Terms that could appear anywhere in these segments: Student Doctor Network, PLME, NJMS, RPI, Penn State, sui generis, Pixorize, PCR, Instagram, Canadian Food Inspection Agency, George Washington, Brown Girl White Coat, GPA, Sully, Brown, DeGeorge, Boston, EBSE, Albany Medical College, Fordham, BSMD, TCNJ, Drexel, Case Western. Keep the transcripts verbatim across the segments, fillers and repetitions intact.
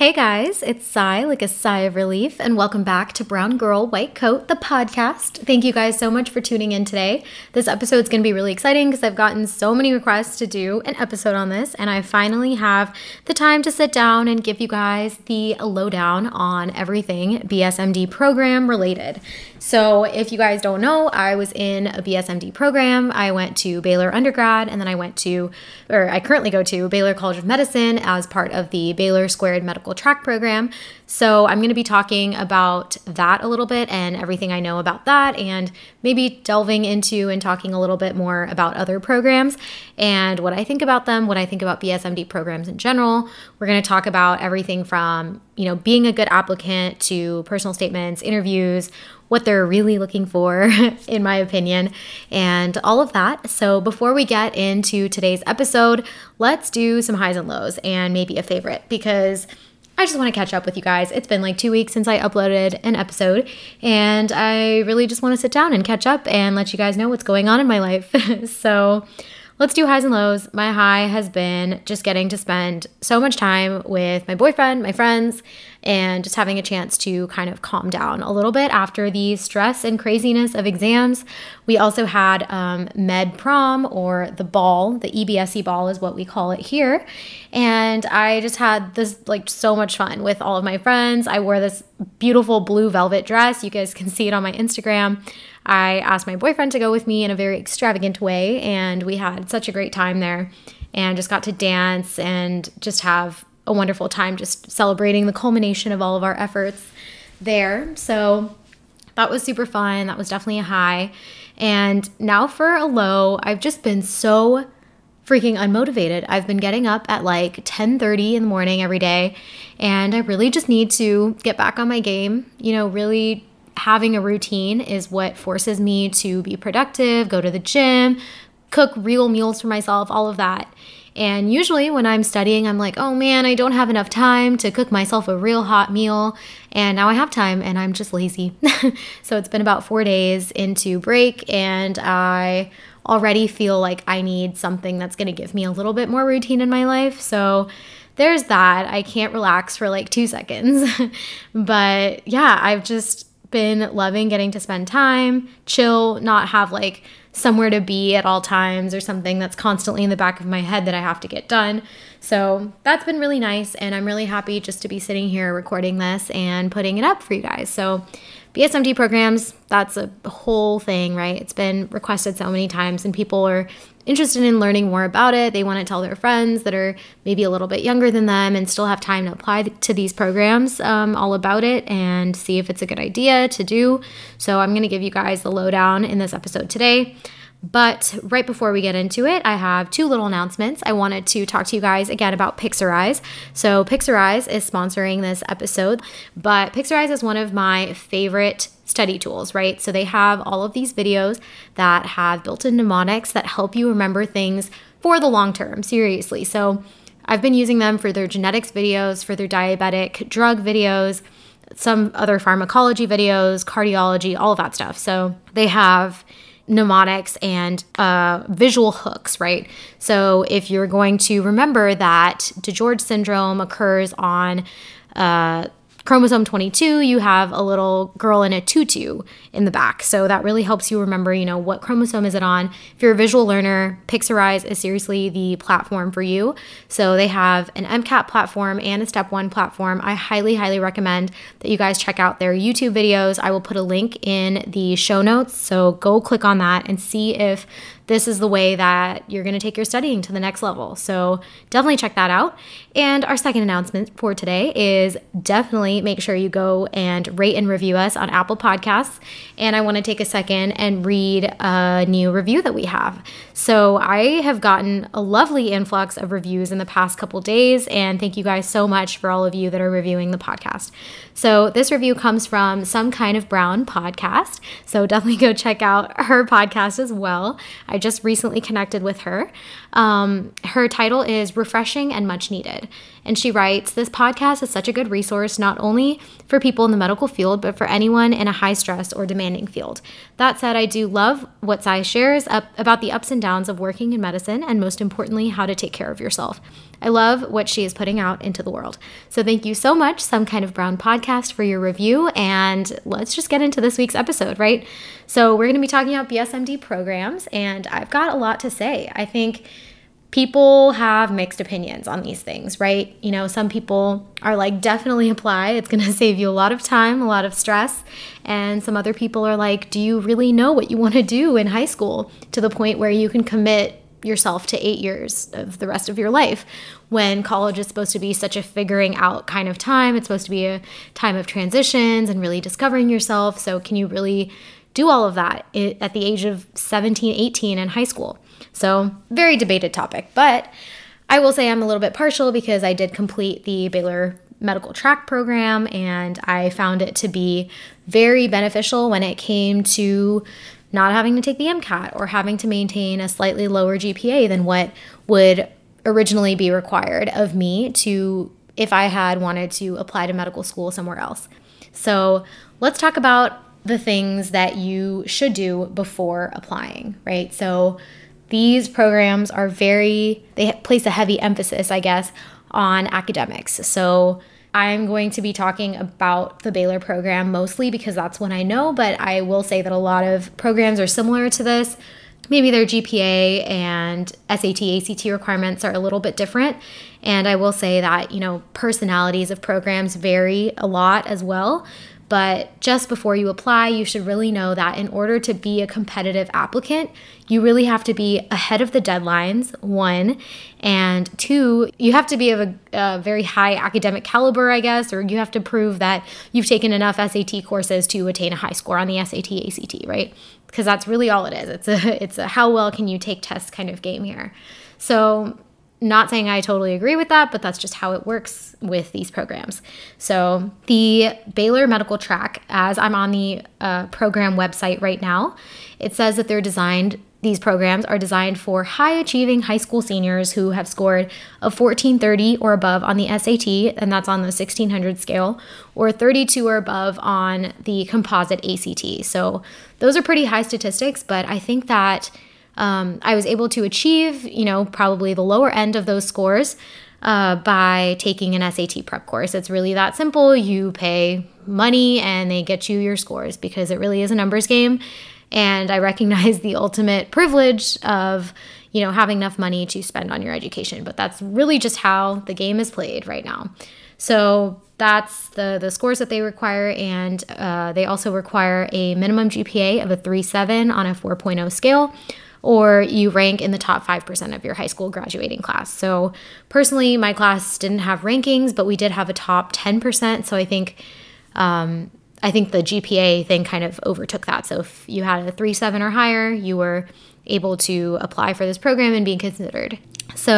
Hey guys, it's Sai, like a sigh of relief, and welcome back to Brown Girl White Coat, the podcast. Thank you guys so much for tuning in today. This episode's going to be really exciting because I've gotten so many requests to do an episode on this, and I finally have the time to sit down and give you guys the lowdown on everything B S M D program related. So if you guys don't know, I was in a B S M D program. I went to Baylor undergrad, and then I went to, or I currently go to Baylor College of Medicine as part of the Baylor Squared Medical Track program. So I'm going to be talking about that a little bit and everything I know about that, and maybe delving into and talking a little bit more about other programs and what I think about them, what I think about B S M D programs in general. We're going to talk about everything from, you know, being a good applicant to personal statements, interviews, what they're really looking for, in my opinion, and all of that. So before we get into today's episode, let's do some highs and lows and maybe a favorite, because I just want to catch up with you guys. It's been like two weeks since I uploaded an episode, and I really just want to sit down and catch up and let you guys know what's going on in my life. So let's do highs and lows. My high has been just getting to spend so much time with my boyfriend, my friends, and just having a chance to kind of calm down a little bit after the stress and craziness of exams. We also had um, med prom, or the ball, the E B S E ball is what we call it here. And I just had this like so much fun with all of my friends. I wore this beautiful blue velvet dress. You guys can see it on my Instagram. I asked my boyfriend to go with me in a very extravagant way, and we had such a great time there and just got to dance and just have a wonderful time just celebrating the culmination of all of our efforts there. So that was super fun. That was definitely a high. And now for a low, I've just been so freaking unmotivated. I've been getting up at like ten thirty in the morning every day, and I really just need to get back on my game, you know, really. Having a routine is what forces me to be productive, go to the gym, cook real meals for myself, all of that. And usually when I'm studying, I'm like, oh man, I don't have enough time to cook myself a real hot meal. And now I have time, and I'm just lazy. So it's been about four days into break, and I already feel like I need something that's going to give me a little bit more routine in my life. So there's that. I can't relax for like two seconds. But yeah, I've just been loving getting to spend time, chill, not have like somewhere to be at all times or something that's constantly in the back of my head that I have to get done. So that's been really nice, and I'm really happy just to be sitting here recording this and putting it up for you guys. So B S M D programs, that's a whole thing, right? It's been requested so many times, and people are interested in learning more about it. They want to tell their friends that are maybe a little bit younger than them and still have time to apply to these programs um, all about it and see if it's a good idea to do. So I'm going to give you guys the lowdown in this episode today. But right before we get into it, I have two little announcements. I wanted to talk to you guys again about Pixorize. So Pixorize is sponsoring this episode, but Pixorize is one of my favorite study tools, right? So they have all of these videos that have built-in mnemonics that help you remember things for the long term, seriously. So I've been using them for their genetics videos, for their diabetic drug videos, some other pharmacology videos, cardiology, all of that stuff. So they have mnemonics and uh, visual hooks, right? So if you're going to remember that DeGeorge syndrome occurs on uh, chromosome twenty-two, you have a little girl in a tutu in the back. So that really helps you remember, you know, what chromosome is it on. If you're a visual learner, Pixorize is seriously the platform for you. So they have an MCAT platform and a Step One platform. I highly, highly recommend that you guys check out their YouTube videos. I will put a link in the show notes. So go click on that and see if this is the way that you're going to take your studying to the next level. So definitely check that out. And our second announcement for today is definitely make sure you go and rate and review us on Apple Podcasts. And I want to take a second and read a new review that we have. So I have gotten a lovely influx of reviews in the past couple days, and thank you guys so much for all of you that are reviewing the podcast. So this review comes from Some Kind of Brown podcast. So definitely go check out her podcast as well. I just recently connected with her. Um, her title is Refreshing and Much Needed. And she writes, this podcast is such a good resource, not only for people in the medical field, but for anyone in a high stress or demanding field. That said, I do love what Sai shares up about the ups and downs of working in medicine, and most importantly, how to take care of yourself. I love what she is putting out into the world. So thank you so much, Some Kind of Brown Podcast, for your review. And let's just get into this week's episode, right? So we're going to be talking about B S M D programs, and I've got a lot to say. I think people have mixed opinions on these things, right? You know, some people are like, definitely apply. It's going to save you a lot of time, a lot of stress. And some other people are like, do you really know what you want to do in high school to the point where you can commit yourself to eight years of the rest of your life, when college is supposed to be such a figuring out kind of time? It's supposed to be a time of transitions and really discovering yourself. So can you really do all of that at the age of seventeen, eighteen in high school? So very debated topic, but I will say I'm a little bit partial because I did complete the Baylor Medical Track program, and I found it to be very beneficial when it came to not having to take the MCAT or having to maintain a slightly lower G P A than what would originally be required of me to if I had wanted to apply to medical school somewhere else. So let's talk about the things that you should do before applying, right? So these programs are very, they place a heavy emphasis, I guess, on academics. So I'm going to be talking about the Baylor program mostly because that's what I know, but I will say that a lot of programs are similar to this. Maybe their G P A and S A T, A C T requirements are a little bit different. And I will say that, you know, personalities of programs vary a lot as well. But just before you apply, you should really know that in order to be a competitive applicant, you really have to be ahead of the deadlines, one, and two, you have to be of a, a very high academic caliber, I guess, or you have to prove that you've taken enough S A T courses to attain a high score on the S A T, A C T, right? Because that's really all it is. It's a, it's a how well can you take tests kind of game here. So not saying I totally agree with that, but that's just how it works with these programs. So the Baylor Medical Track, as I'm on the uh, program website right now, it says that they're designed, these programs are designed for high-achieving high school seniors who have scored a fourteen thirty or above on the S A T, and that's on the sixteen hundred scale, or thirty-two or above on the composite A C T. So those are pretty high statistics, but I think that Um, I was able to achieve, you know, probably the lower end of those scores uh, by taking an S A T prep course. It's really that simple. You pay money and they get you your scores because it really is a numbers game. And I recognize the ultimate privilege of, you know, having enough money to spend on your education. But that's really just how the game is played right now. So that's the, the scores that they require, and uh, they also require a minimum G P A of a three point seven on a four point oh scale, or you rank in the top five percent of your high school graduating class. So personally, my class didn't have rankings, but we did have a top ten percent. So I think um, I think the G P A thing kind of overtook that. So if you had a three point seven or higher, you were able to apply for this program and be considered. So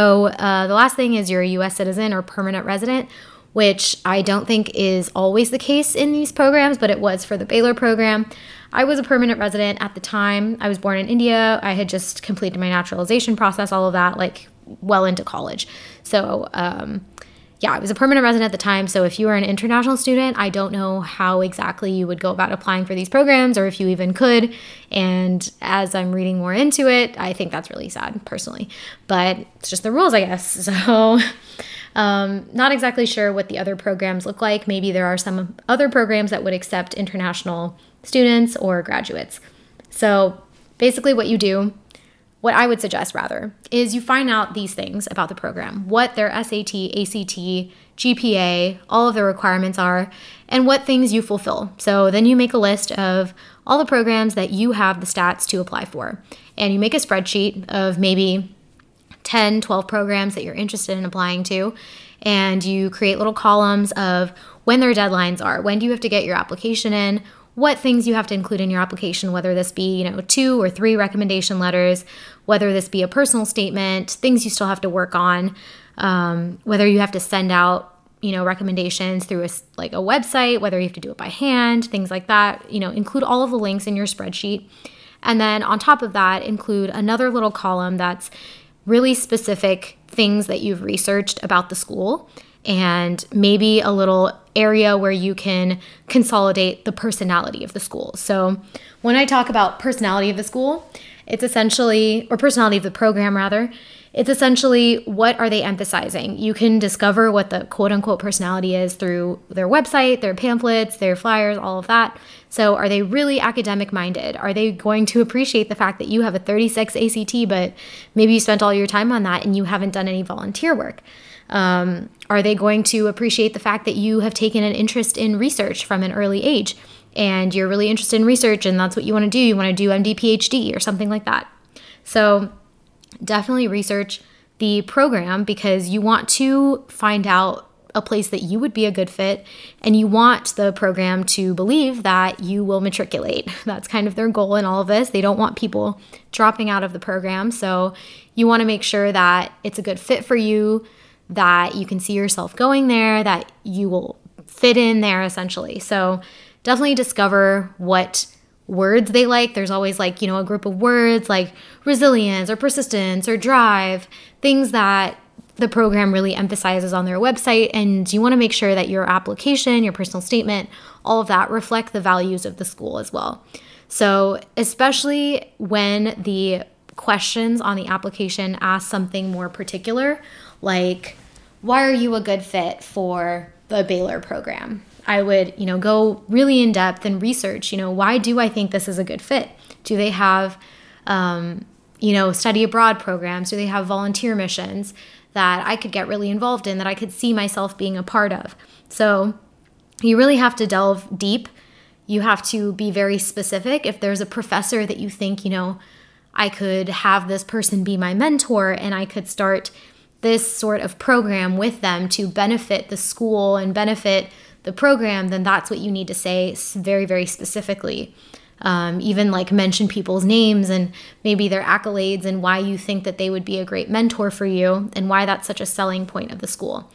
uh, the last thing is you're a U S citizen or permanent resident, which I don't think is always the case in these programs, but it was for the Baylor program. I was a permanent resident at the time. I was born in India. I had just completed my naturalization process, all of that, like well into college. So um, yeah, I was a permanent resident at the time. So if you were an international student, I don't know how exactly you would go about applying for these programs, or if you even could. And as I'm reading more into it, I think that's really sad personally, but it's just the rules, I guess. So Um, not exactly sure what the other programs look like. Maybe there are some other programs that would accept international students or graduates. So basically what you do, what I would suggest rather, is you find out these things about the program, what their S A T, A C T, G P A, all of the requirements are, and what things you fulfill. So then you make a list of all the programs that you have the stats to apply for, and you make a spreadsheet of maybe ten, twelve programs that you're interested in applying to, and you create little columns of when their deadlines are, when do you have to get your application in, what things you have to include in your application, whether this be, you know, two or three recommendation letters, whether this be a personal statement, things you still have to work on, um, whether you have to send out, you know, recommendations through a, like a website, whether you have to do it by hand, things like that. You know, include all of the links in your spreadsheet. And then on top of that, include another little column that's really specific things that you've researched about the school, and maybe a little area where you can consolidate the personality of the school. So when I talk about personality of the school, it's essentially, or personality of the program rather, it's essentially what are they emphasizing. You can discover what the quote-unquote personality is through their website, their pamphlets, their flyers, all of that. So are they really academic-minded? Are they going to appreciate the fact that you have a thirty-six A C T, but maybe you spent all your time on that and you haven't done any volunteer work? Um, are they going to appreciate the fact that you have taken an interest in research from an early age, and you're really interested in research and that's what you want to do? You want to do M D, PhD or something like that. So definitely research the program, because you want to find out a place that you would be a good fit, and you want the program to believe that you will matriculate. That's kind of their goal in all of this. They don't want people dropping out of the program. So you want to make sure that it's a good fit for you, that you can see yourself going there, that you will fit in there essentially. So definitely discover what words they like. There's always like, you know, a group of words like resilience or persistence or drive, things that the program really emphasizes on their website. And you want to make sure that your application, your personal statement, all of that reflect the values of the school as well. So especially when the questions on the application ask something more particular, like, why are you a good fit for the Baylor program? I would, you know, go really in depth and research, you know, why do I think this is a good fit? Do they have, um, you know, study abroad programs? Do they have volunteer missions that I could get really involved in, that I could see myself being a part of? So you really have to delve deep. You have to be very specific. If there's a professor that you think, you know, I could have this person be my mentor and I could start this sort of program with them to benefit the school and benefit the program, then that's what you need to say very, very specifically. Um, even like mention people's names and maybe their accolades and why you think that they would be a great mentor for you and why that's such a selling point of the school.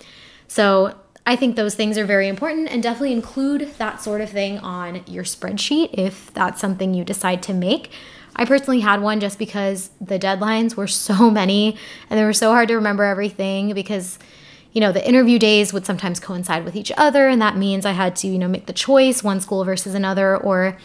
So I think those things are very important, and definitely include that sort of thing on your spreadsheet if that's something you decide to make. I personally had one just because the deadlines were so many and they were so hard to remember everything, because, you know, the interview days would sometimes coincide with each other, and that means I had to, you know, make the choice one school versus another, or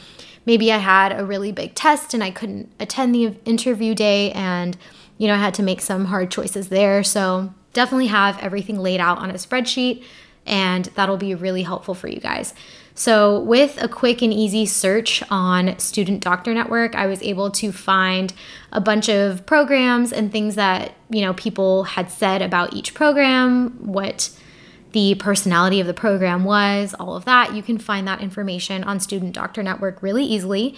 maybe I had a really big test and I couldn't attend the interview day, and, you know, I had to make some hard choices there. So definitely have everything laid out on a spreadsheet, and that'll be really helpful for you guys. So with a quick and easy search on Student Doctor Network, I was able to find a bunch of programs and things that, you know, people had said about each program, what the personality of the program was, all of that. You can find that information on Student Doctor Network really easily.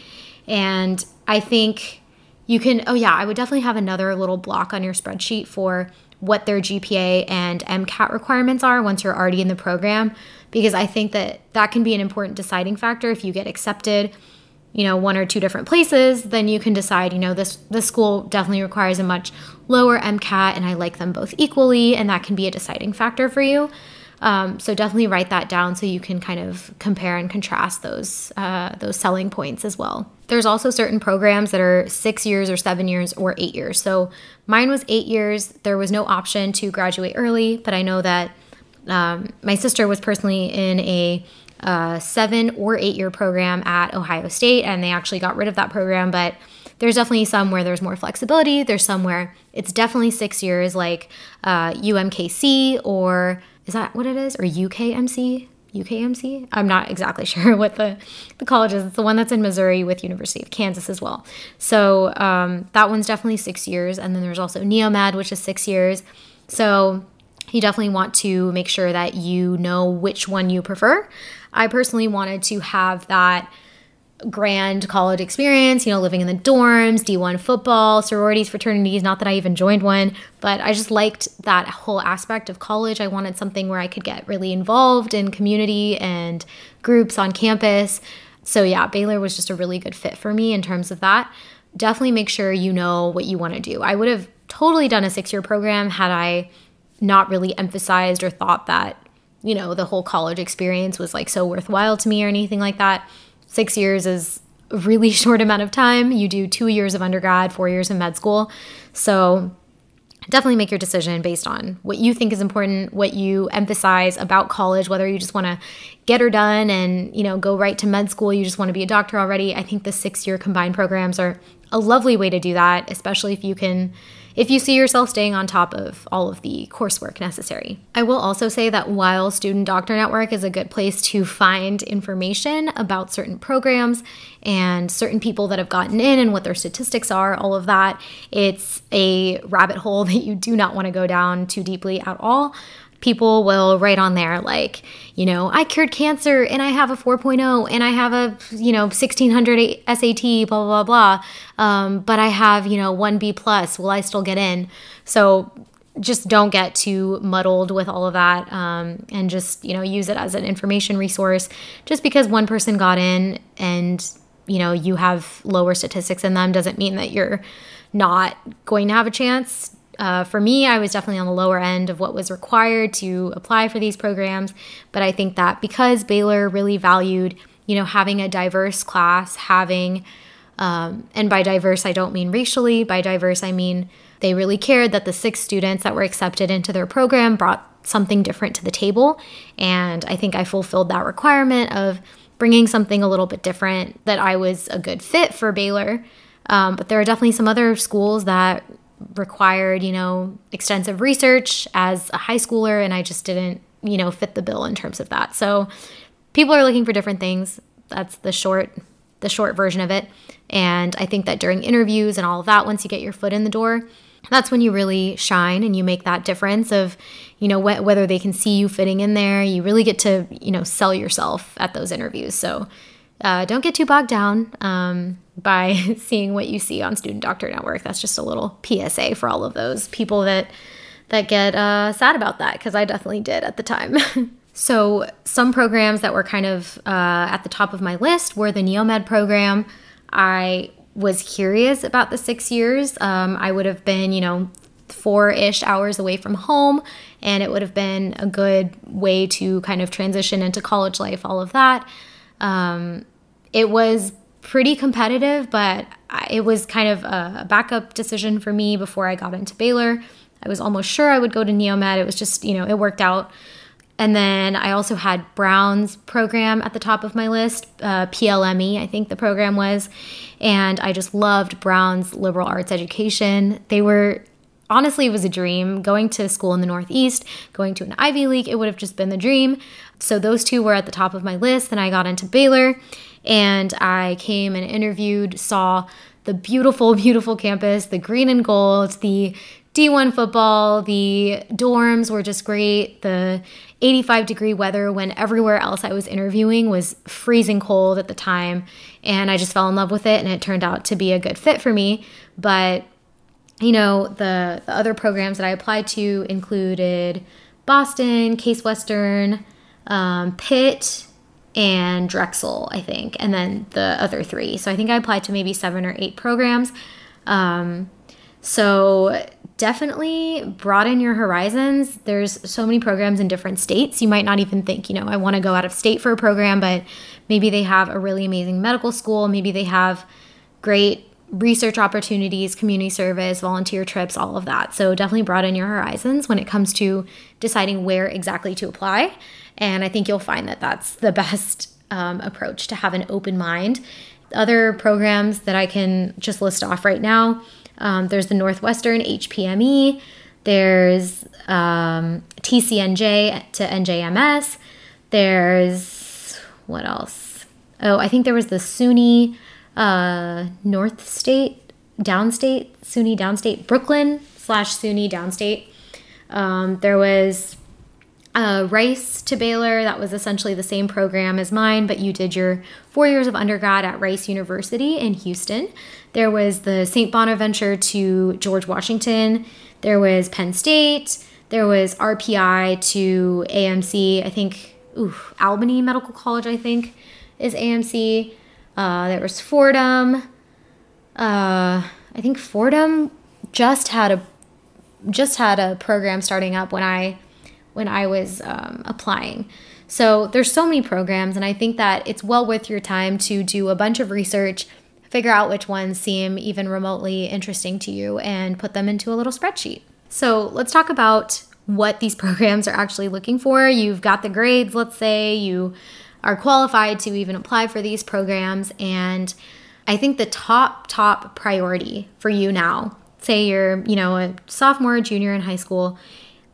And I think you can, oh yeah, I would definitely have another little block on your spreadsheet for what their G P A and MCAT requirements are once you're already in the program, because I think that that can be an important deciding factor. If you get accepted, you know, one or two different places, then you can decide, you know, this, this school definitely requires a much lower MCAT and I like them both equally, and that can be a deciding factor for you. Um, so definitely write that down so you can kind of compare and contrast those, uh, those selling points as well. There's also certain programs that are six years or seven years or eight years. So mine was eight years. There was no option to graduate early, but I know that um, my sister was personally in a uh, seven or eight year program at Ohio State, and they actually got rid of that program. But there's definitely some where there's more flexibility. There's some where it's definitely six years, like uh, U M K C, or is that what it is? Or U K M C? U K M C? I'm not exactly sure what the, the college is. It's the one that's in Missouri with University of Kansas as well. So um, that one's definitely six years. And then there's also NeoMed, which is six years. So you definitely want to make sure that you know which one you prefer. I personally wanted to have that grand college experience, you know, living in the dorms, D one football, sororities, fraternities, not that I even joined one, but I just liked that whole aspect of college. I wanted something where I could get really involved in community and groups on campus. So yeah, Baylor was just a really good fit for me in terms of that. Definitely make sure you know what you want to do. I would have totally done a six-year program had I not really emphasized or thought that, you know, the whole college experience was like so worthwhile to me or anything like that. Six years is a really short amount of time. You do two years of undergrad, four years of med school. So definitely make your decision based on what you think is important, what you emphasize about college, whether you just want to get her done and, you know, go right to med school, you just want to be a doctor already. I think the six-year combined programs are a lovely way to do that, especially if you can, if you see yourself staying on top of all of the coursework necessary. I will also say that while Student Doctor Network is a good place to find information about certain programs and certain people that have gotten in and what their statistics are, all of that, it's a rabbit hole that you do not want to go down too deeply at all. People will write on there like, you know, I cured cancer and I have a four point oh and I have a, you know, sixteen hundred S A T, blah, blah, blah, blah. Um, but I have, you know, one B plus. Will I still get in? So just don't get too muddled with all of that, um, and just, you know, use it as an information resource. Just because one person got in and, you know, you have lower statistics than them doesn't mean that you're not going to have a chance. Uh, for me, I was definitely on the lower end of what was required to apply for these programs, but I think that because Baylor really valued, you know, having a diverse class, having, um, and by diverse I don't mean racially, by diverse I mean they really cared that the six students that were accepted into their program brought something different to the table, and I think I fulfilled that requirement of bringing something a little bit different, that I was a good fit for Baylor, um, but there are definitely some other schools that required, you know, extensive research as a high schooler, and I just didn't, you know, fit the bill in terms of that. So people are looking for different things. That's the short, the short version of it. And I think that during interviews and all of that, once you get your foot in the door, that's when you really shine and you make that difference of, you know, wh- whether they can see you fitting in there. You really get to, you know, sell yourself at those interviews. So uh, don't get too bogged down um, by seeing what you see on Student Doctor Network. That's just a little P S A for all of those people that that get uh, sad about that, because I definitely did at the time. So some programs that were kind of uh, at the top of my list were the NeoMed program. I was curious about the six years. Um, I would have been, you know, four-ish hours away from home, and it would have been a good way to kind of transition into college life, all of that. Um, it was pretty competitive, but it was kind of a backup decision for me before I got into Baylor. I was almost sure I would go to NeoMed. It was just, you know, it worked out. And then I also had Brown's program at the top of my list, uh, P L M E, I think the program was. And I just loved Brown's liberal arts education. They were, honestly, it was a dream. Going to school in the Northeast, going to an Ivy League, it would have just been the dream. So those two were at the top of my list. Then I got into Baylor, and I came and interviewed, saw the beautiful, beautiful campus, the green and gold, the D one football, the dorms were just great, the eighty-five degree weather when everywhere else I was interviewing was freezing cold at the time, and I just fell in love with it, and it turned out to be a good fit for me. But, you know, the, the other programs that I applied to included Boston, Case Western, um, Pitt, and Drexel, I think, and then the other three. So I think I applied to maybe seven or eight programs. Um, so definitely broaden your horizons. There's so many programs in different states. You might not even think, you know, I want to go out of state for a program, but maybe they have a really amazing medical school. Maybe they have great research opportunities, community service, volunteer trips, all of that. So definitely broaden your horizons when it comes to deciding where exactly to apply. And I think you'll find that that's the best um, approach, to have an open mind. Other programs that I can just list off right now, um, there's the Northwestern H P M E, there's um, T C N J to N J M S, there's, what else? Oh, I think there was the SUNY uh, North State, Downstate, SUNY Downstate, Brooklyn slash SUNY Downstate. Um, there was... Uh, Rice to Baylor, that was essentially the same program as mine, but you did your four years of undergrad at Rice University in Houston. There was the Saint Bonaventure to George Washington. There was Penn State. There was R P I to A M C, I think, oof, Albany Medical College, I think, is A M C. Uh, there was Fordham. Uh, I think Fordham just had a just had a program starting up when I... when I was um, applying. So there's so many programs, and I think that it's well worth your time to do a bunch of research, figure out which ones seem even remotely interesting to you, and put them into a little spreadsheet. So let's talk about what these programs are actually looking for. You've got the grades, let's say you are qualified to even apply for these programs. And I think the top, top priority for you now, say you're, you know, a sophomore, junior in high school,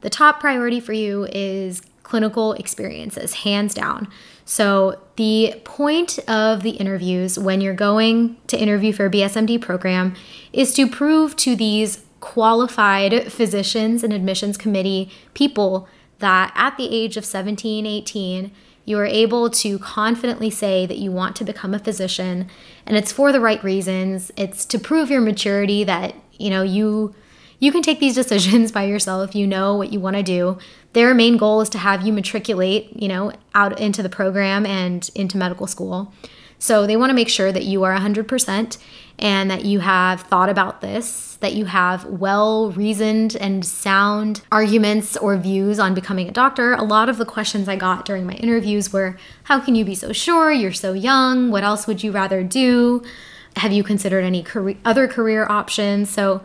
the top priority for you is clinical experiences, hands down. So the point of the interviews when you're going to interview for a B S M D program is to prove to these qualified physicians and admissions committee people that at the age of seventeen, eighteen, you are able to confidently say that you want to become a physician, and it's for the right reasons. It's to prove your maturity that, you know, you you can take these decisions by yourself. You know what you want to do. Their main goal is to have you matriculate, you know, out into the program and into medical school. So they want to make sure that you are one hundred percent and that you have thought about this, that you have well-reasoned and sound arguments or views on becoming a doctor. A lot of the questions I got during my interviews were, how can you be so sure? You're so young. What else would you rather do? Have you considered any career, other career options? So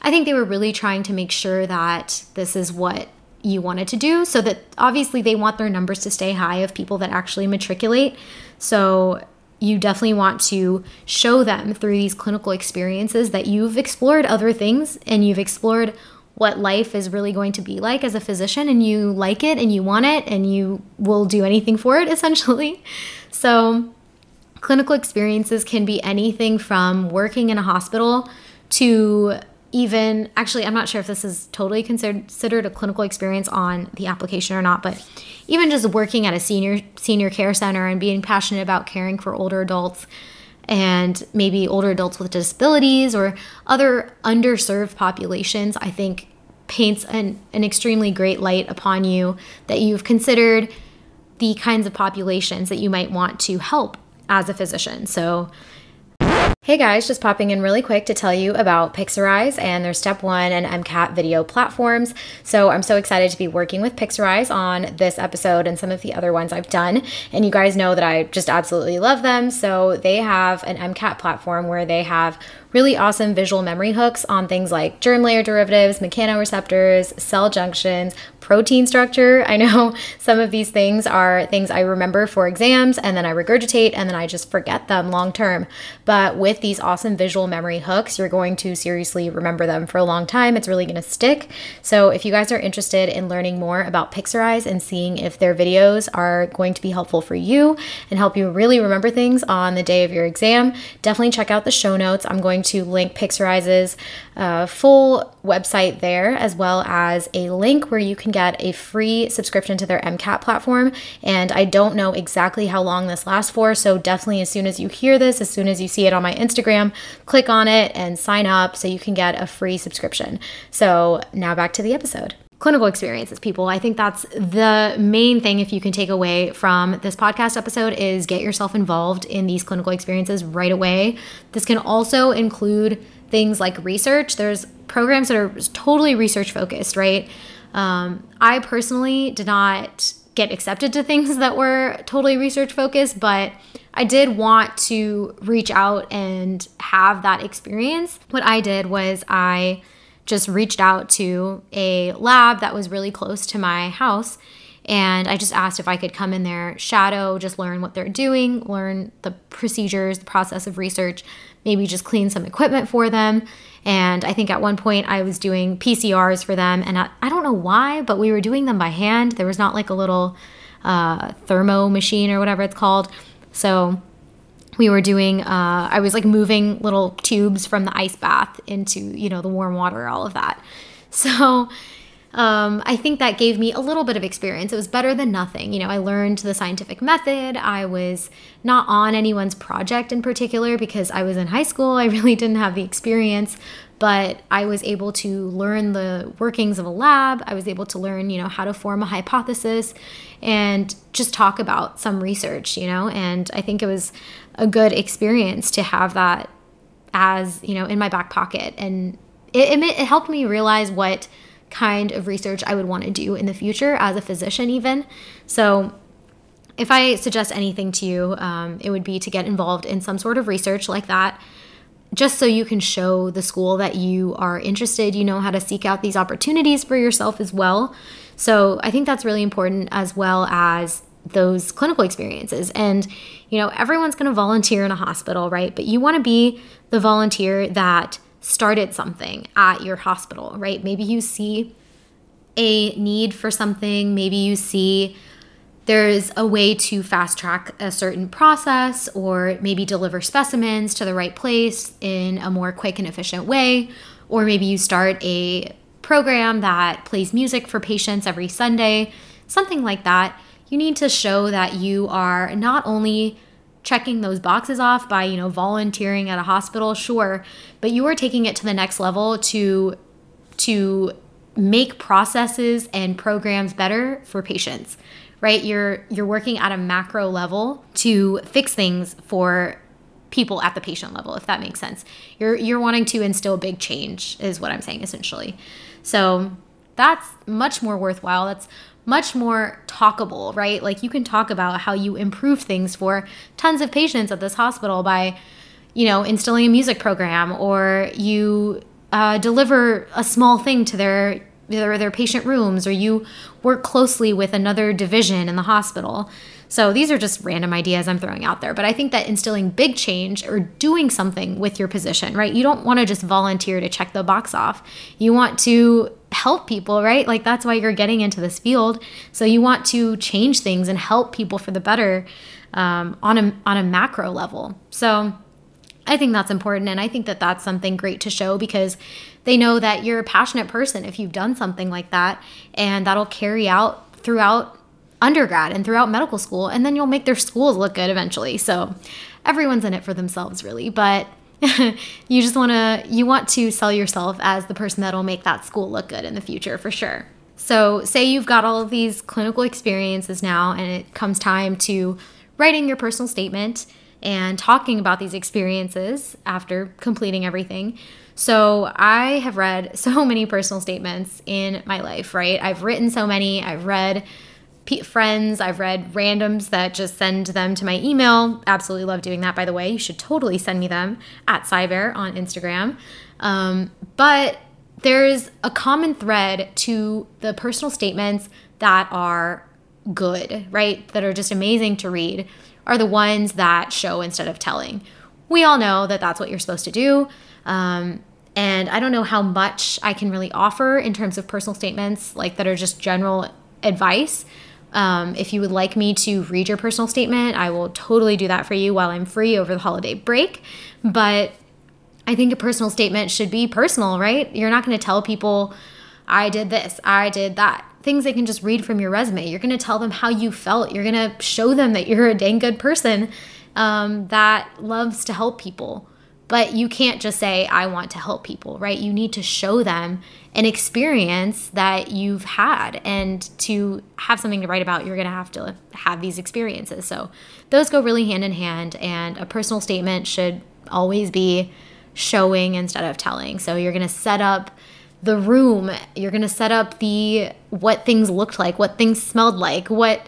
I think they were really trying to make sure that this is what you wanted to do, so that obviously they want their numbers to stay high of people that actually matriculate. So you definitely want to show them through these clinical experiences that you've explored other things and you've explored what life is really going to be like as a physician, and you like it and you want it and you will do anything for it, essentially. So clinical experiences can be anything from working in a hospital to even, actually, I'm not sure if this is totally considered, considered a clinical experience on the application or not, but even just working at a senior senior care center and being passionate about caring for older adults and maybe older adults with disabilities or other underserved populations, I think paints an, an extremely great light upon you that you've considered the kinds of populations that you might want to help as a physician. So hey guys, just popping in really quick to tell you about Pixorize and their Step one and MCAT video platforms. So I'm so excited to be working with Pixorize on this episode and some of the other ones I've done. And you guys know that I just absolutely love them. So they have an MCAT platform where they have really awesome visual memory hooks on things like germ layer derivatives, mechanoreceptors, cell junctions, protein structure. I know some of these things are things I remember for exams and then I regurgitate and then I just forget them long term. But with these awesome visual memory hooks, you're going to seriously remember them for a long time. It's really going to stick. So if you guys are interested in learning more about Pixorize and seeing if their videos are going to be helpful for you and help you really remember things on the day of your exam, definitely check out the show notes. I'm going to link Pixorize's uh, full website there, as well as a link where you can get a free subscription to their MCAT platform. And I don't know exactly how long this lasts for, so definitely as soon as you hear this, as soon as you see it on my Instagram, click on it and sign up so you can get a free subscription. So now back to the episode. Clinical experiences, people. I think that's the main thing if you can take away from this podcast episode is get yourself involved in these clinical experiences right away. This can also include things like research. There's programs that are totally research focused, right? Um, I personally did not get accepted to things that were totally research focused, but I did want to reach out and have that experience. What I did was I just reached out to a lab that was really close to my house, and I just asked if I could come in there, shadow, just learn what they're doing, learn the procedures, the process of research, maybe just clean some equipment for them. And I think at one point I was doing P C Rs for them, and I, I don't know why, but we were doing them by hand. There was not like a little uh, thermo machine or whatever it's called. So we were doing, uh, I was like moving little tubes from the ice bath into, you know, the warm water, all of that. So um, I think that gave me a little bit of experience. It was better than nothing. You know, I learned the scientific method. I was not on anyone's project in particular because I was in high school. I really didn't have the experience, but I was able to learn the workings of a lab. I was able to learn, you know, how to form a hypothesis and just talk about some research, you know, and I think it was a good experience to have that as, you know, in my back pocket. And it, it, it helped me realize what kind of research I would want to do in the future as a physician even. So if I suggest anything to you, um, it would be to get involved in some sort of research like that, just so you can show the school that you are interested, you know how to seek out these opportunities for yourself as well. So I think that's really important, as well as those clinical experiences. And, you know, everyone's going to volunteer in a hospital, right? But you want to be the volunteer that started something at your hospital, right? Maybe you see a need for something. Maybe you see there's a way to fast track a certain process, or maybe deliver specimens to the right place in a more quick and efficient way. Or maybe you start a program that plays music for patients every Sunday, something like that. You need to show that you are not only checking those boxes off by, you know, volunteering at a hospital, sure, but you are taking it to the next level to, to make processes and programs better for patients. Right? You're you're working at a macro level to fix things for people at the patient level, if that makes sense. You're you're wanting to instill big change, is what I'm saying, essentially. So that's much more worthwhile. That's much more talkable, right? Like, you can talk about how you improve things for tons of patients at this hospital by, you know, instilling a music program, or you uh, deliver a small thing to their Their, their patient rooms, or you work closely with another division in the hospital. So these are just random ideas I'm throwing out there. But I think that instilling big change, or doing something with your position, right? You don't want to just volunteer to check the box off. You want to help people, right? Like, that's why you're getting into this field. So you want to change things and help people for the better um, on a, on a macro level. So I think that's important, and I think that that's something great to show, because they know that you're a passionate person if you've done something like that, and that'll carry out throughout undergrad and throughout medical school, and then you'll make their schools look good eventually. So everyone's in it for themselves, really, but you just want to you want to sell yourself as the person that'll make that school look good in the future, for sure. So say you've got all of these clinical experiences now, and it comes time to writing your personal statement and talking about these experiences after completing everything. So I have read so many personal statements in my life, right? I've written so many. I've read friends. I've read randoms that just send them to my email. Absolutely love doing that, by the way. You should totally send me them at SaiBear on Instagram. Um, but there's a common thread to the personal statements that are good, right? That are just amazing to read, are the ones that show instead of telling. We all know that that's what you're supposed to do. Um, and I don't know how much I can really offer in terms of personal statements, like, that are just general advice. Um, if you would like me to read your personal statement, I will totally do that for you while I'm free over the holiday break. But I think a personal statement should be personal, right? You're not going to tell people, I did this, I did that. Things they can just read from your resume. You're going to tell them how you felt. You're going to show them that you're a dang good person um, that loves to help people. But you can't just say, I want to help people, right? You need to show them an experience that you've had. And to have something to write about, you're going to have to have these experiences. So those go really hand in hand. And a personal statement should always be showing instead of telling. So you're going to set up the room, you're going to set up the what things looked like, what things smelled like, what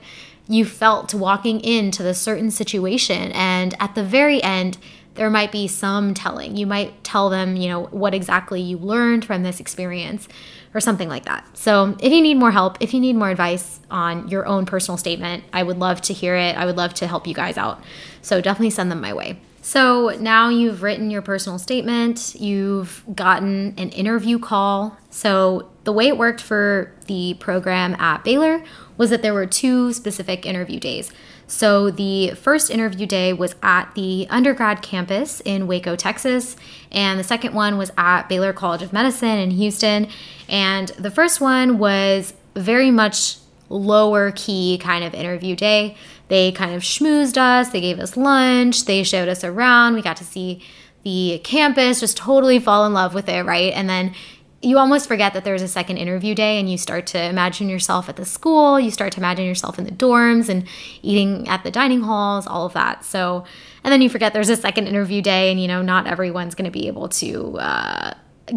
you felt walking into the certain situation. And at the very end, there might be some telling. You might tell them, you know, what exactly you learned from this experience or something like that. So if you need more help, if you need more advice on your own personal statement, I would love to hear it. I would love to help you guys out. So definitely send them my way. So now you've written your personal statement, you've gotten an interview call. So the way it worked for the program at Baylor was that there were two specific interview days. So the first interview day was at the undergrad campus in Waco, Texas, and the second one was at Baylor College of Medicine in Houston. And the first one was very much lower key kind of interview day. They kind of schmoozed us, they gave us lunch, they showed us around, we got to see the campus, just totally fall in love with it, right? And then you almost forget that there's a second interview day, and you start to imagine yourself at the school, you start to imagine yourself in the dorms and eating at the dining halls, all of that. So, and then you forget there's a second interview day, and, you know, not everyone's going to be able to uh,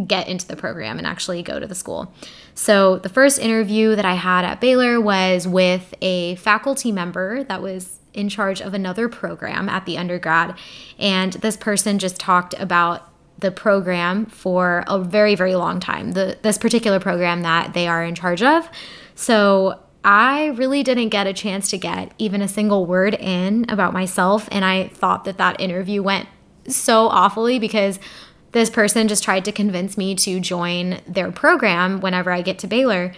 get into the program and actually go to the school. So the first interview that I had at Baylor was with a faculty member that was in charge of another program at the undergrad, and this person just talked about the program for a very, very long time, the, this particular program that they are in charge of. So I really didn't get a chance to get even a single word in about myself, and I thought that that interview went so awfully because this person just tried to convince me to join their program whenever I get to Baylor,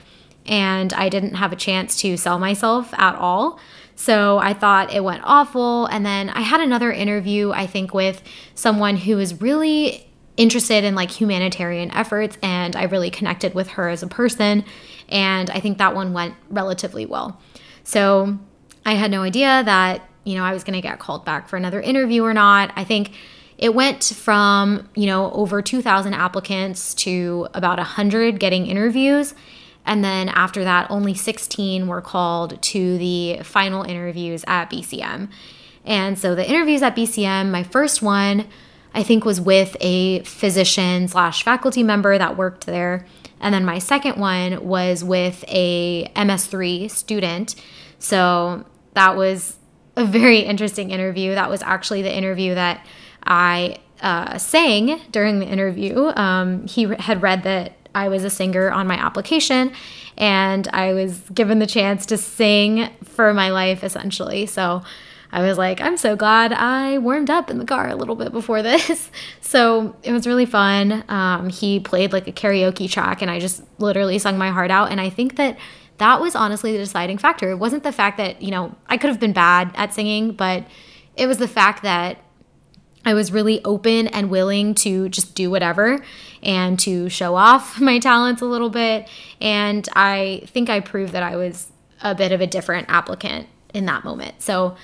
and I didn't have a chance to sell myself at all. So I thought it went awful. And then I had another interview, I think, with someone who was really interested in like humanitarian efforts, and I really connected with her as a person, and I think that one went relatively well. So I had no idea that, you know, I was gonna get called back for another interview or not. I think it went from, you know, over two thousand applicants to about one hundred getting interviews. And then after that, only sixteen were called to the final interviews at B C M. And so the interviews at B C M, my first one, I think, was with a physician slash faculty member that worked there. And then my second one was with a M S three student. So that was a very interesting interview. That was actually the interview that I uh, sang during the interview. Um, he had read that I was a singer on my application, and I was given the chance to sing for my life, essentially. So I was like, I'm so glad I warmed up in the car a little bit before this. So it was really fun. Um, he played like a karaoke track, and I just literally sung my heart out. And I think that that was honestly the deciding factor. It wasn't the fact that, you know, I could have been bad at singing, but it was the fact that I was really open and willing to just do whatever and to show off my talents a little bit. And I think I proved that I was a bit of a different applicant in that moment. So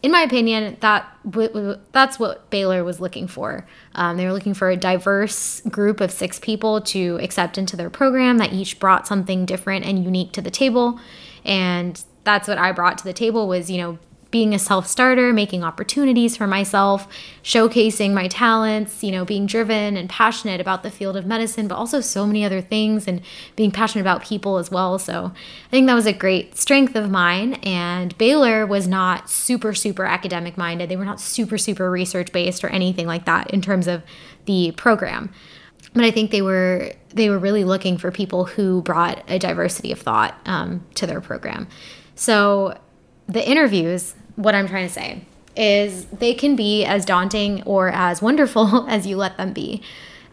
in my opinion, that w w that's what Baylor was looking for. Um, they were looking for a diverse group of six people to accept into their program that each brought something different and unique to the table. And that's what I brought to the table was, you know, being a self-starter, making opportunities for myself, showcasing my talents, you know, being driven and passionate about the field of medicine, but also so many other things, and being passionate about people as well. So I think that was a great strength of mine. And Baylor was not super, super academic minded. They were not super, super research based or anything like that in terms of the program. But I think they were they were really looking for people who brought a diversity of thought um, to their program. So the interviews, what I'm trying to say, is they can be as daunting or as wonderful as you let them be.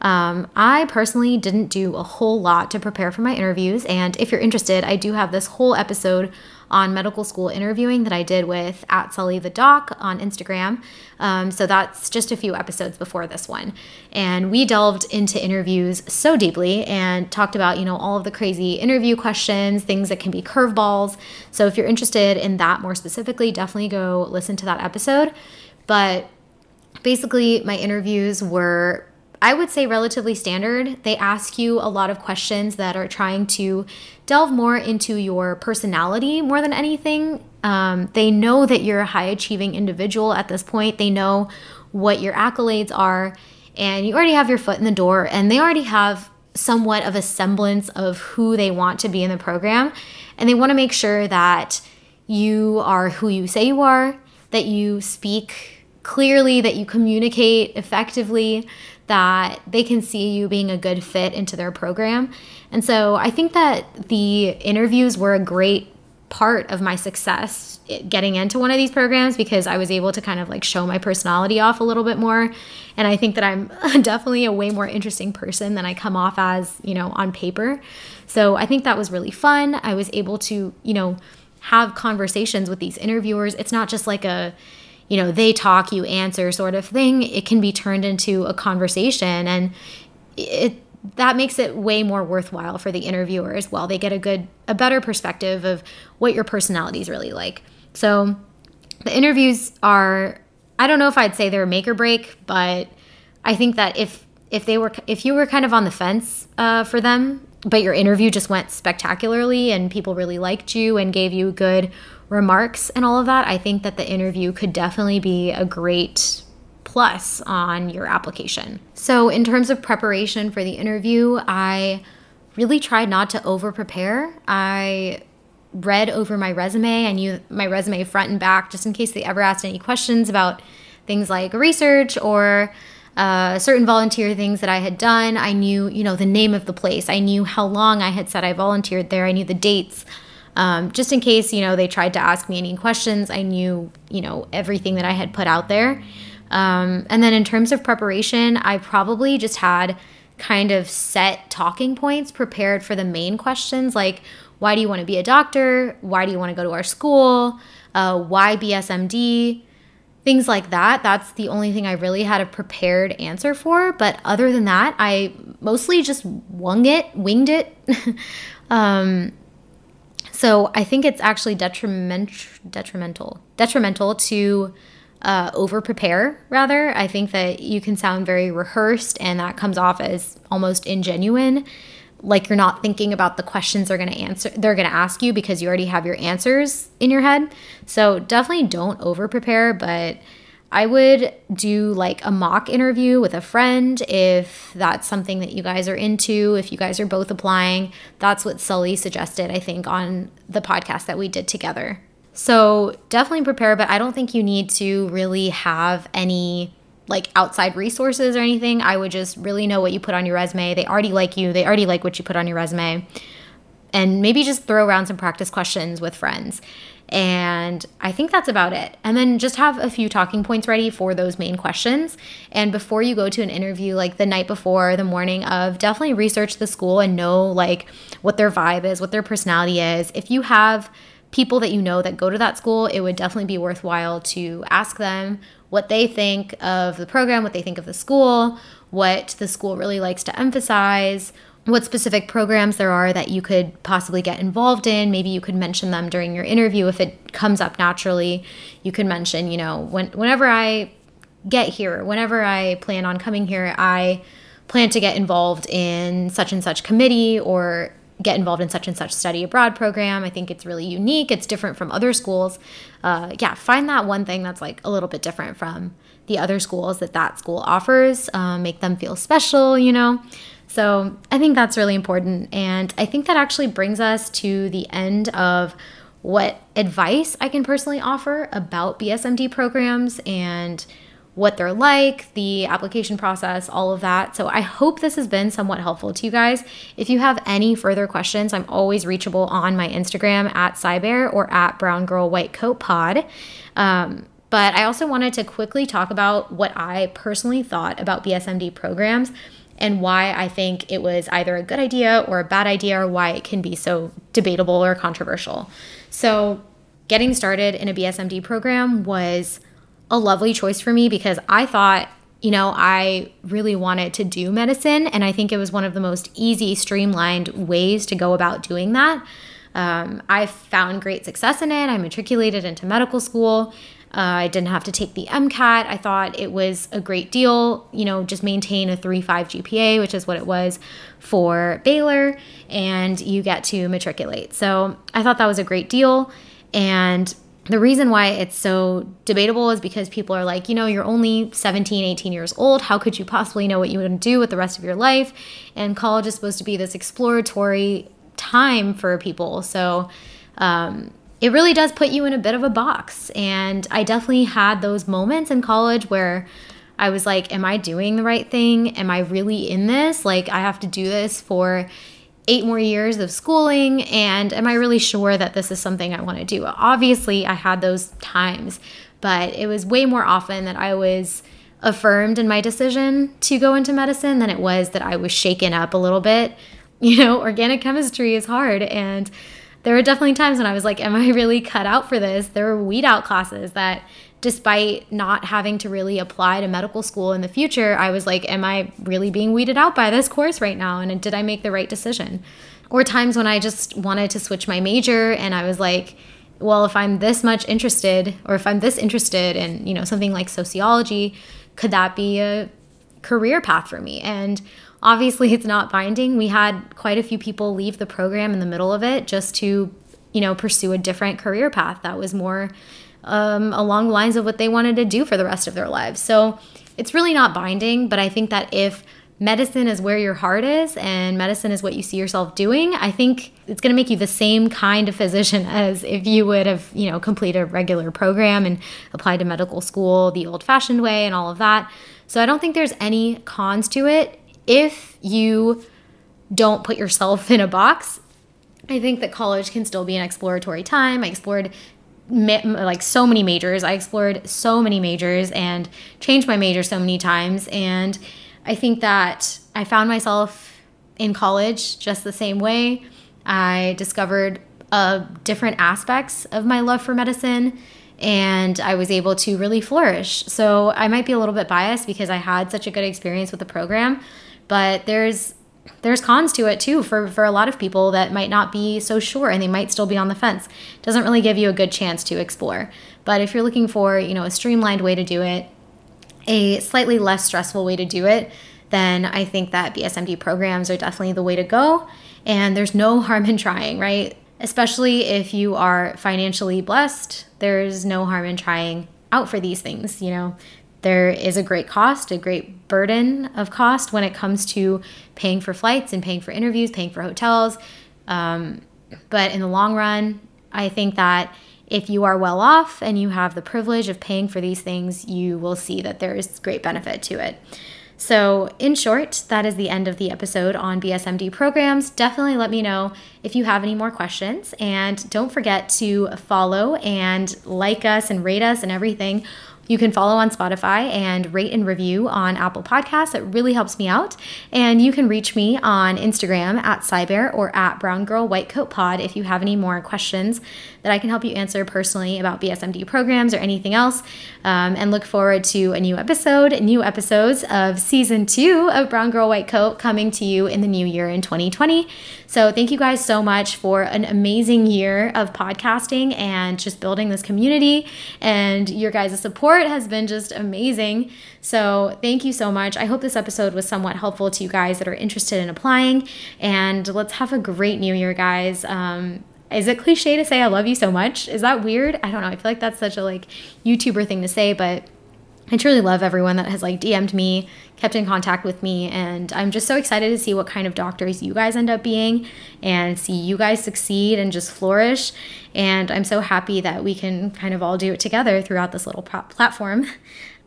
Um, I personally didn't do a whole lot to prepare for my interviews, and if you're interested, I do have this whole episode on medical school interviewing that I did with at Sully the Doc on Instagram. Um, so that's just a few episodes before this one. And we delved into interviews so deeply and talked about, you know, all of the crazy interview questions, things that can be curveballs. So if you're interested in that more specifically, definitely go listen to that episode. But basically my interviews were, I would say, relatively standard. They ask you a lot of questions that are trying to delve more into your personality more than anything. Um, they know that you're a high achieving individual at this point. They know what your accolades are, and you already have your foot in the door, and they already have somewhat of a semblance of who they want to be in the program. And they want to make sure that you are who you say you are, that you speak clearly, that you communicate effectively, that they can see you being a good fit into their program. And so I think that the interviews were a great part of my success getting into one of these programs, because I was able to kind of like show my personality off a little bit more. And I think that I'm definitely a way more interesting person than I come off as, you know, on paper. So I think that was really fun. I was able to, you know, have conversations with these interviewers. It's not just like a, you know, they talk, you answer sort of thing. It can be turned into a conversation, and it that makes it way more worthwhile for the interviewer as well. They get a good, a better perspective of what your personality is really like. So the interviews are, I don't know if I'd say they're make or break, but I think that if if they were if you were kind of on the fence uh, for them, but your interview just went spectacularly and people really liked you and gave you good remarks and all of that, I think that the interview could definitely be a great plus on your application. So in terms of preparation for the interview, I really tried not to over-prepare. I read over my resume. I knew my resume front and back just in case they ever asked any questions about things like research or uh, certain volunteer things that I had done. I knew, you know, the name of the place. I knew how long I had said I volunteered there. I knew the dates. Um, just in case, you know, they tried to ask me any questions, I knew, you know, everything that I had put out there. Um, and then in terms of preparation, I probably just had kind of set talking points prepared for the main questions, like, why do you want to be a doctor? Why do you want to go to our school? Uh, why B S M D? Things like that. That's the only thing I really had a prepared answer for. But other than that, I mostly just winged it, winged it. um, so I think it's actually detriment, detrimental, detrimental to uh, over-prepare, rather. I think that you can sound very rehearsed, and that comes off as almost ingenuine. Like you're not thinking about the questions they're going to answer, they're going to ask you, because you already have your answers in your head. So definitely don't over prepare, but I would do like a mock interview with a friend if that's something that you guys are into, if you guys are both applying. That's what Sully suggested, I think, on the podcast that we did together. So definitely prepare, but I don't think you need to really have any like outside resources or anything. I would just really know what you put on your resume. They already like you. They already like what you put on your resume. And maybe just throw around some practice questions with friends. And I think that's about it. And then just have a few talking points ready for those main questions. And before you go to an interview, like the night before, the morning of, definitely research the school and know like what their vibe is, what their personality is. If you have people that you know that go to that school, it would definitely be worthwhile to ask them what they think of the program, what they think of the school, what the school really likes to emphasize, what specific programs there are that you could possibly get involved in. Maybe you could mention them during your interview. If it comes up naturally, you could mention, you know, when, whenever I get here, whenever I plan on coming here, I plan to get involved in such and such committee, or get involved in such and such study abroad program. I think it's really unique. It's different from other schools. Uh, yeah, find that one thing that's like a little bit different from the other schools that that school offers. Uh, make them feel special, you know. So I think that's really important. And I think that actually brings us to the end of what advice I can personally offer about B S M D programs and what they're like, the application process, all of that. So I hope this has been somewhat helpful to you guys. If you have any further questions, I'm always reachable on my Instagram at SaiBear or at Brown Girl White Coat Pod. Um, but I also wanted to quickly talk about what I personally thought about B S M D programs and why I think it was either a good idea or a bad idea, or why it can be so debatable or controversial. So getting started in a B S M D program was a lovely choice for me, because I thought, you know, I really wanted to do medicine, and I think it was one of the most easy, streamlined ways to go about doing that. Um, I found great success in it. I matriculated into medical school. Uh, I didn't have to take the MCAT. I thought it was a great deal, you know, just maintain a three point five G P A, which is what it was for Baylor, and you get to matriculate. So I thought that was a great deal. And the reason why it's so debatable is because people are like, you know, you're only seventeen, eighteen years old. How could you possibly know what you want to do with the rest of your life? And college is supposed to be this exploratory time for people. So um, it really does put you in a bit of a box. And I definitely had those moments in college where I was like, am I doing the right thing? Am I really in this? Like, I have to do this for eight more years of schooling, and am I really sure that this is something I want to do? Obviously, I had those times, but it was way more often that I was affirmed in my decision to go into medicine than it was that I was shaken up a little bit. You know, organic chemistry is hard, and there were definitely times when I was like, am I really cut out for this? There were weed out classes that, despite not having to really apply to medical school in the future, I was like, am I really being weeded out by this course right now? And did I make the right decision? Or times when I just wanted to switch my major, and I was like, well, if I'm this much interested, or if I'm this interested in, you know, something like sociology, could that be a career path for me? And obviously it's not binding. We had quite a few people leave the program in the middle of it just to, you know, pursue a different career path that was more Um, along the lines of what they wanted to do for the rest of their lives. So it's really not binding, but I think that if medicine is where your heart is and medicine is what you see yourself doing, I think it's going to make you the same kind of physician as if you would have, you know, completed a regular program and applied to medical school the old-fashioned way and all of that. So I don't think there's any cons to it if you don't put yourself in a box. I think that college can still be an exploratory time. I explored like so many majors. I explored so many majors and changed my major so many times. And I think that I found myself in college just the same way. I discovered uh, different aspects of my love for medicine, and I was able to really flourish. So I might be a little bit biased because I had such a good experience with the program, but there's there's cons to it too for, for a lot of people that might not be so sure, and they might still be on the fence. It doesn't really give you a good chance to explore. But if you're looking for, you know, a streamlined way to do it, a slightly less stressful way to do it, then I think that B S M D programs are definitely the way to go. And there's no harm in trying, right? Especially if you are financially blessed, there's no harm in trying out for these things. You know, there is a great cost, a great burden of cost when it comes to paying for flights and paying for interviews, paying for hotels. Um, but in the long run, I think that if you are well off and you have the privilege of paying for these things, you will see that there is great benefit to it. So in short, that is the end of the episode on B S M D programs. Definitely let me know if you have any more questions, and don't forget to follow and like us and rate us and everything. You can follow on Spotify and rate and review on Apple Podcasts. It really helps me out. And you can reach me on Instagram at SaiBear or at Brown Girl White Coat Pod if you have any more questions that I can help you answer personally about B S M D programs or anything else. Um, and look forward to a new episode, new episodes of season two of Brown Girl White Coat coming to you in the new year in twenty twenty. So thank you guys so much for an amazing year of podcasting and just building this community, and your guys' support has been just amazing. So thank you so much. I hope this episode was somewhat helpful to you guys that are interested in applying, and let's have a great new year, guys. Um, is it cliche to say I love you so much? Is that weird? I don't know. I feel like that's such a like YouTuber thing to say, but I truly love everyone that has like D M'd me, kept in contact with me, and I'm just so excited to see what kind of doctors you guys end up being and see you guys succeed and just flourish. And I'm so happy that we can kind of all do it together throughout this little platform.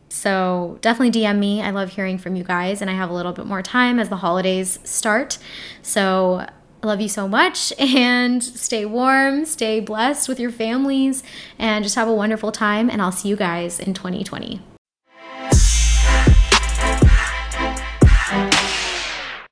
So definitely D M me. I love hearing from you guys, and I have a little bit more time as the holidays start. So I love you so much, and stay warm, stay blessed with your families, and just have a wonderful time, and I'll see you guys in twenty twenty.